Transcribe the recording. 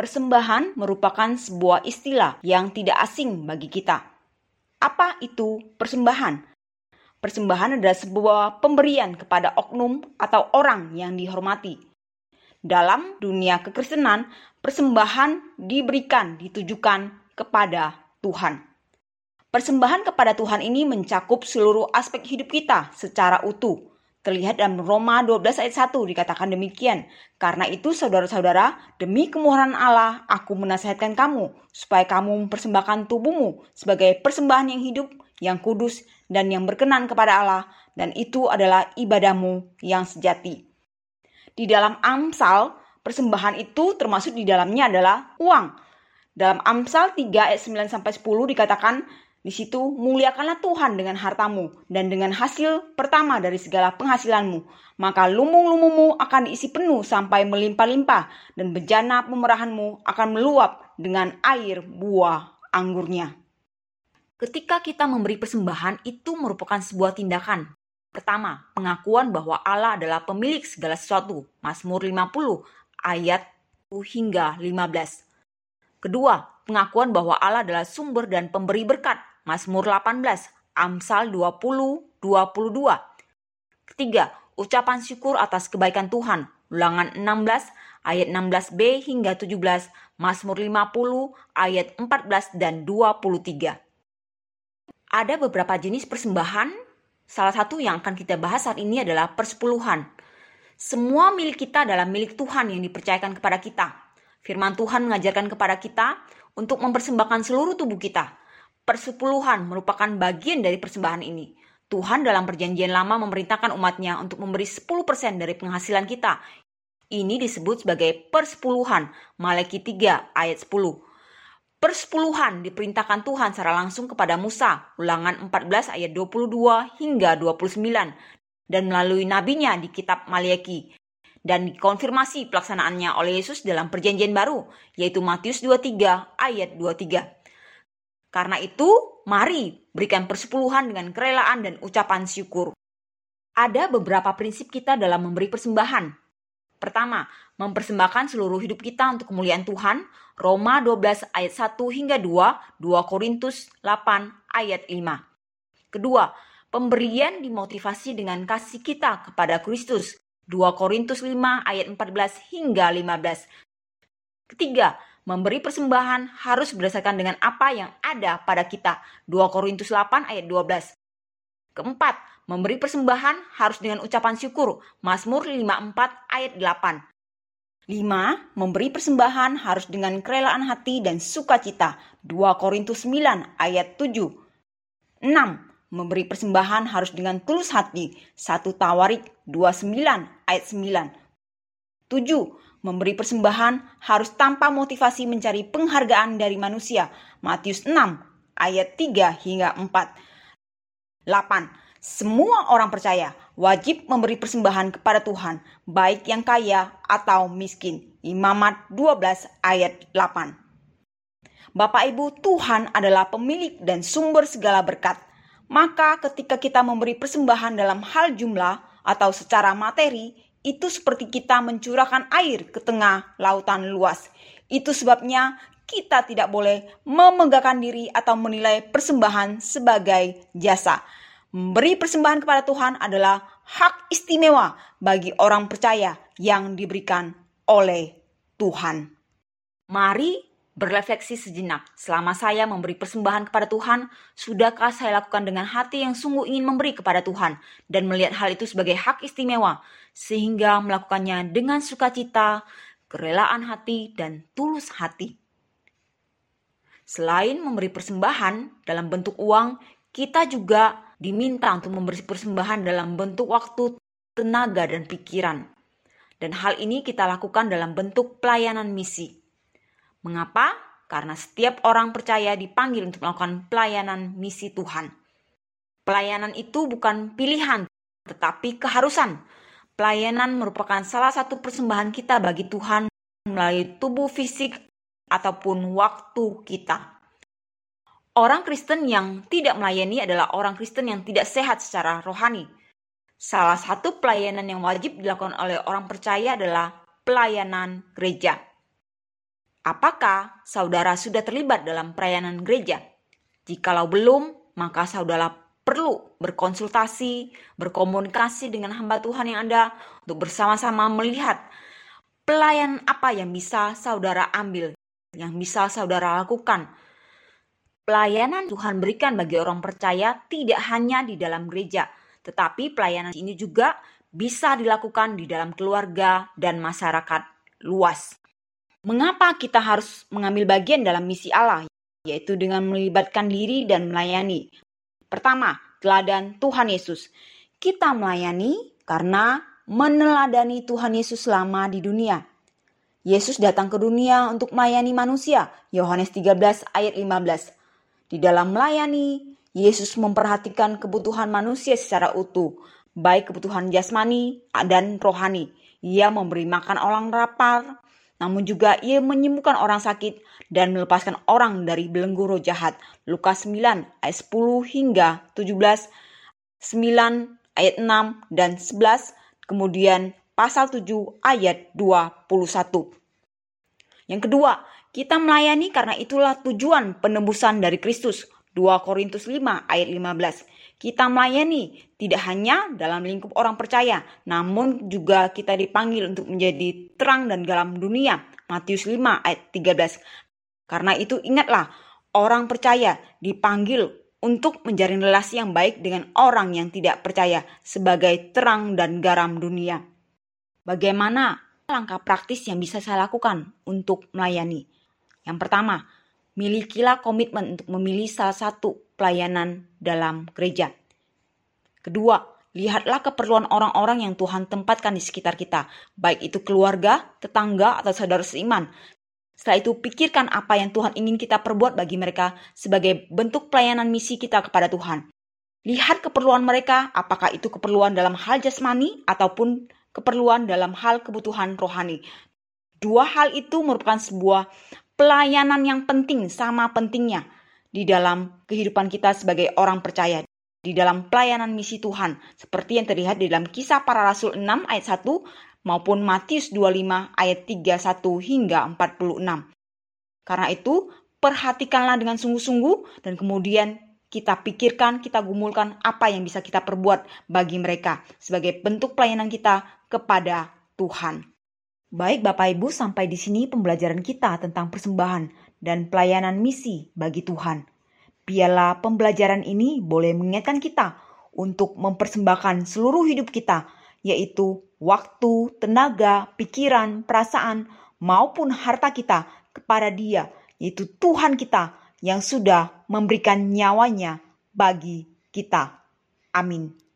Persembahan merupakan sebuah istilah yang tidak asing bagi kita. Apa itu persembahan? Persembahan adalah sebuah pemberian kepada oknum atau orang yang dihormati. Dalam dunia kekristenan, persembahan diberikan ditujukan kepada Tuhan. Persembahan kepada Tuhan ini mencakup seluruh aspek hidup kita secara utuh. Terlihat dalam Roma 12 ayat 1 dikatakan demikian. Karena itu saudara-saudara, demi kemurahan Allah, aku menasihatkan kamu, supaya kamu mempersembahkan tubuhmu sebagai persembahan yang hidup, yang kudus, dan yang berkenan kepada Allah. Dan itu adalah ibadahmu yang sejati. Di dalam Amsal, persembahan itu termasuk di dalamnya adalah uang. Dalam Amsal 3 ayat 9-10 dikatakan, di situ muliakanlah Tuhan dengan hartamu dan dengan hasil pertama dari segala penghasilanmu. Maka lumung-lumungmu akan diisi penuh sampai melimpah-limpah dan bejana pemerahanmu akan meluap dengan air buah anggurnya. Ketika kita memberi persembahan itu merupakan sebuah tindakan. Pertama, pengakuan bahwa Allah adalah pemilik segala sesuatu. Mazmur 50 ayat 1 hingga 15. Kedua, pengakuan bahwa Allah adalah sumber dan pemberi berkat. Mazmur 18, Amsal 20, 22. Ketiga, ucapan syukur atas kebaikan Tuhan. Ulangan 16, ayat 16b hingga 17, Mazmur 50, ayat 14 dan 23. Ada beberapa jenis persembahan, salah satu yang akan kita bahas saat ini adalah persepuluhan. Semua milik kita adalah milik Tuhan yang dipercayakan kepada kita. Firman Tuhan mengajarkan kepada kita untuk mempersembahkan seluruh tubuh kita. Persepuluhan merupakan bagian dari persembahan ini. Tuhan dalam perjanjian lama memerintahkan umatnya untuk memberi 10% dari penghasilan kita. Ini disebut sebagai persepuluhan, Malaki 3 ayat 10. Persepuluhan diperintahkan Tuhan secara langsung kepada Musa, Ulangan 14 ayat 22 hingga 29, dan melalui nabinya di kitab Maliaki. Dan dikonfirmasi pelaksanaannya oleh Yesus dalam perjanjian baru, yaitu Matius 23 ayat 23. Karena itu, mari berikan persepuluhan dengan kerelaan dan ucapan syukur. Ada beberapa prinsip kita dalam memberi persembahan. Pertama, mempersembahkan seluruh hidup kita untuk kemuliaan Tuhan. Roma 12 ayat 1 hingga 2, 2 Korintus 8 ayat 5. Kedua, pemberian dimotivasi dengan kasih kita kepada Kristus. 2 Korintus 5 ayat 14 hingga 15. Ketiga, memberi persembahan harus berdasarkan dengan apa yang ada pada kita. 2 Korintus 8 ayat 12. Keempat, memberi persembahan harus dengan ucapan syukur. Mazmur 54 ayat 8. Lima, memberi persembahan harus dengan kerelaan hati dan sukacita. 2 Korintus 9 ayat 7. Enam, memberi persembahan harus dengan tulus hati. 1 Tawarik 29 ayat 9. Tujuh, memberi persembahan harus tanpa motivasi mencari penghargaan dari manusia. Matius 6 ayat 3 hingga 4. 8. Semua orang percaya wajib memberi persembahan kepada Tuhan, baik yang kaya atau miskin. Imamat 12 ayat 8. Bapak Ibu, Tuhan adalah pemilik dan sumber segala berkat. Maka ketika kita memberi persembahan dalam hal jumlah atau secara materi, itu seperti kita mencurahkan air ke tengah lautan luas. Itu sebabnya kita tidak boleh memegahkan diri atau menilai persembahan sebagai jasa. Memberi persembahan kepada Tuhan adalah hak istimewa bagi orang percaya yang diberikan oleh Tuhan. Mari berefleksi sejenak. Selama saya memberi persembahan kepada Tuhan, sudahkah saya lakukan dengan hati yang sungguh ingin memberi kepada Tuhan dan melihat hal itu sebagai hak istimewa, sehingga melakukannya dengan sukacita, kerelaan hati, dan tulus hati. Selain memberi persembahan dalam bentuk uang, kita juga diminta untuk memberi persembahan dalam bentuk waktu, tenaga, dan pikiran. Dan hal ini kita lakukan dalam bentuk pelayanan misi. Mengapa? Karena setiap orang percaya dipanggil untuk melakukan pelayanan misi Tuhan. Pelayanan itu bukan pilihan, tetapi keharusan. Pelayanan merupakan salah satu persembahan kita bagi Tuhan melalui tubuh fisik ataupun waktu kita. Orang Kristen yang tidak melayani adalah orang Kristen yang tidak sehat secara rohani. Salah satu pelayanan yang wajib dilakukan oleh orang percaya adalah pelayanan gereja. Apakah saudara sudah terlibat dalam pelayanan gereja? Jikalau belum, maka saudara perlu berkonsultasi, berkomunikasi dengan hamba Tuhan yang ada untuk bersama-sama melihat pelayanan apa yang bisa saudara ambil, yang bisa saudara lakukan. Pelayanan Tuhan berikan bagi orang percaya tidak hanya di dalam gereja, tetapi pelayanan ini juga bisa dilakukan di dalam keluarga dan masyarakat luas. Mengapa kita harus mengambil bagian dalam misi Allah, yaitu dengan melibatkan diri dan melayani? Pertama, teladan Tuhan Yesus. Kita melayani karena meneladani Tuhan Yesus selama di dunia. Yesus datang ke dunia untuk melayani manusia. Yohanes 13 ayat 15. Di dalam melayani, Yesus memperhatikan kebutuhan manusia secara utuh, baik kebutuhan jasmani dan rohani. Ia memberi makan orang lapar, namun juga ia menyembuhkan orang sakit dan melepaskan orang dari belenggu roh jahat. Lukas 9 ayat 10 hingga 17, 9 ayat 6 dan 11, kemudian pasal 7 ayat 21. Yang kedua, kita melayani karena itulah tujuan penebusan dari Kristus. 2 Korintus 5 ayat 15. Kita melayani tidak hanya dalam lingkup orang percaya, namun juga kita dipanggil untuk menjadi terang dan garam dunia. Matius 5 ayat 13. Karena itu ingatlah, orang percaya dipanggil untuk menjalin relasi yang baik dengan orang yang tidak percaya sebagai terang dan garam dunia. Bagaimana langkah praktis yang bisa saya lakukan untuk melayani? Yang pertama, milikilah komitmen untuk memilih salah satu pelayanan dalam gereja. Kedua, lihatlah keperluan orang-orang yang Tuhan tempatkan di sekitar kita, baik itu keluarga, tetangga, atau saudara seiman. Setelah itu, pikirkan apa yang Tuhan ingin kita perbuat bagi mereka sebagai bentuk pelayanan misi kita kepada Tuhan. Lihat keperluan mereka, apakah itu keperluan dalam hal jasmani ataupun keperluan dalam hal kebutuhan rohani. Dua hal itu merupakan sebuah pelayanan yang penting, sama pentingnya di dalam kehidupan kita sebagai orang percaya, di dalam pelayanan misi Tuhan, seperti yang terlihat di dalam Kisah Para Rasul 6 ayat 1 maupun Matius 25 ayat 31 hingga 46. Karena itu, perhatikanlah dengan sungguh-sungguh dan kemudian kita pikirkan, kita gumulkan apa yang bisa kita perbuat bagi mereka sebagai bentuk pelayanan kita kepada Tuhan. Baik Bapak Ibu, sampai di sini pembelajaran kita tentang persembahan dan pelayanan misi bagi Tuhan. Biarlah pembelajaran ini boleh mengingatkan kita untuk mempersembahkan seluruh hidup kita, yaitu waktu, tenaga, pikiran, perasaan, maupun harta kita kepada Dia, yaitu Tuhan kita yang sudah memberikan nyawanya bagi kita. Amin.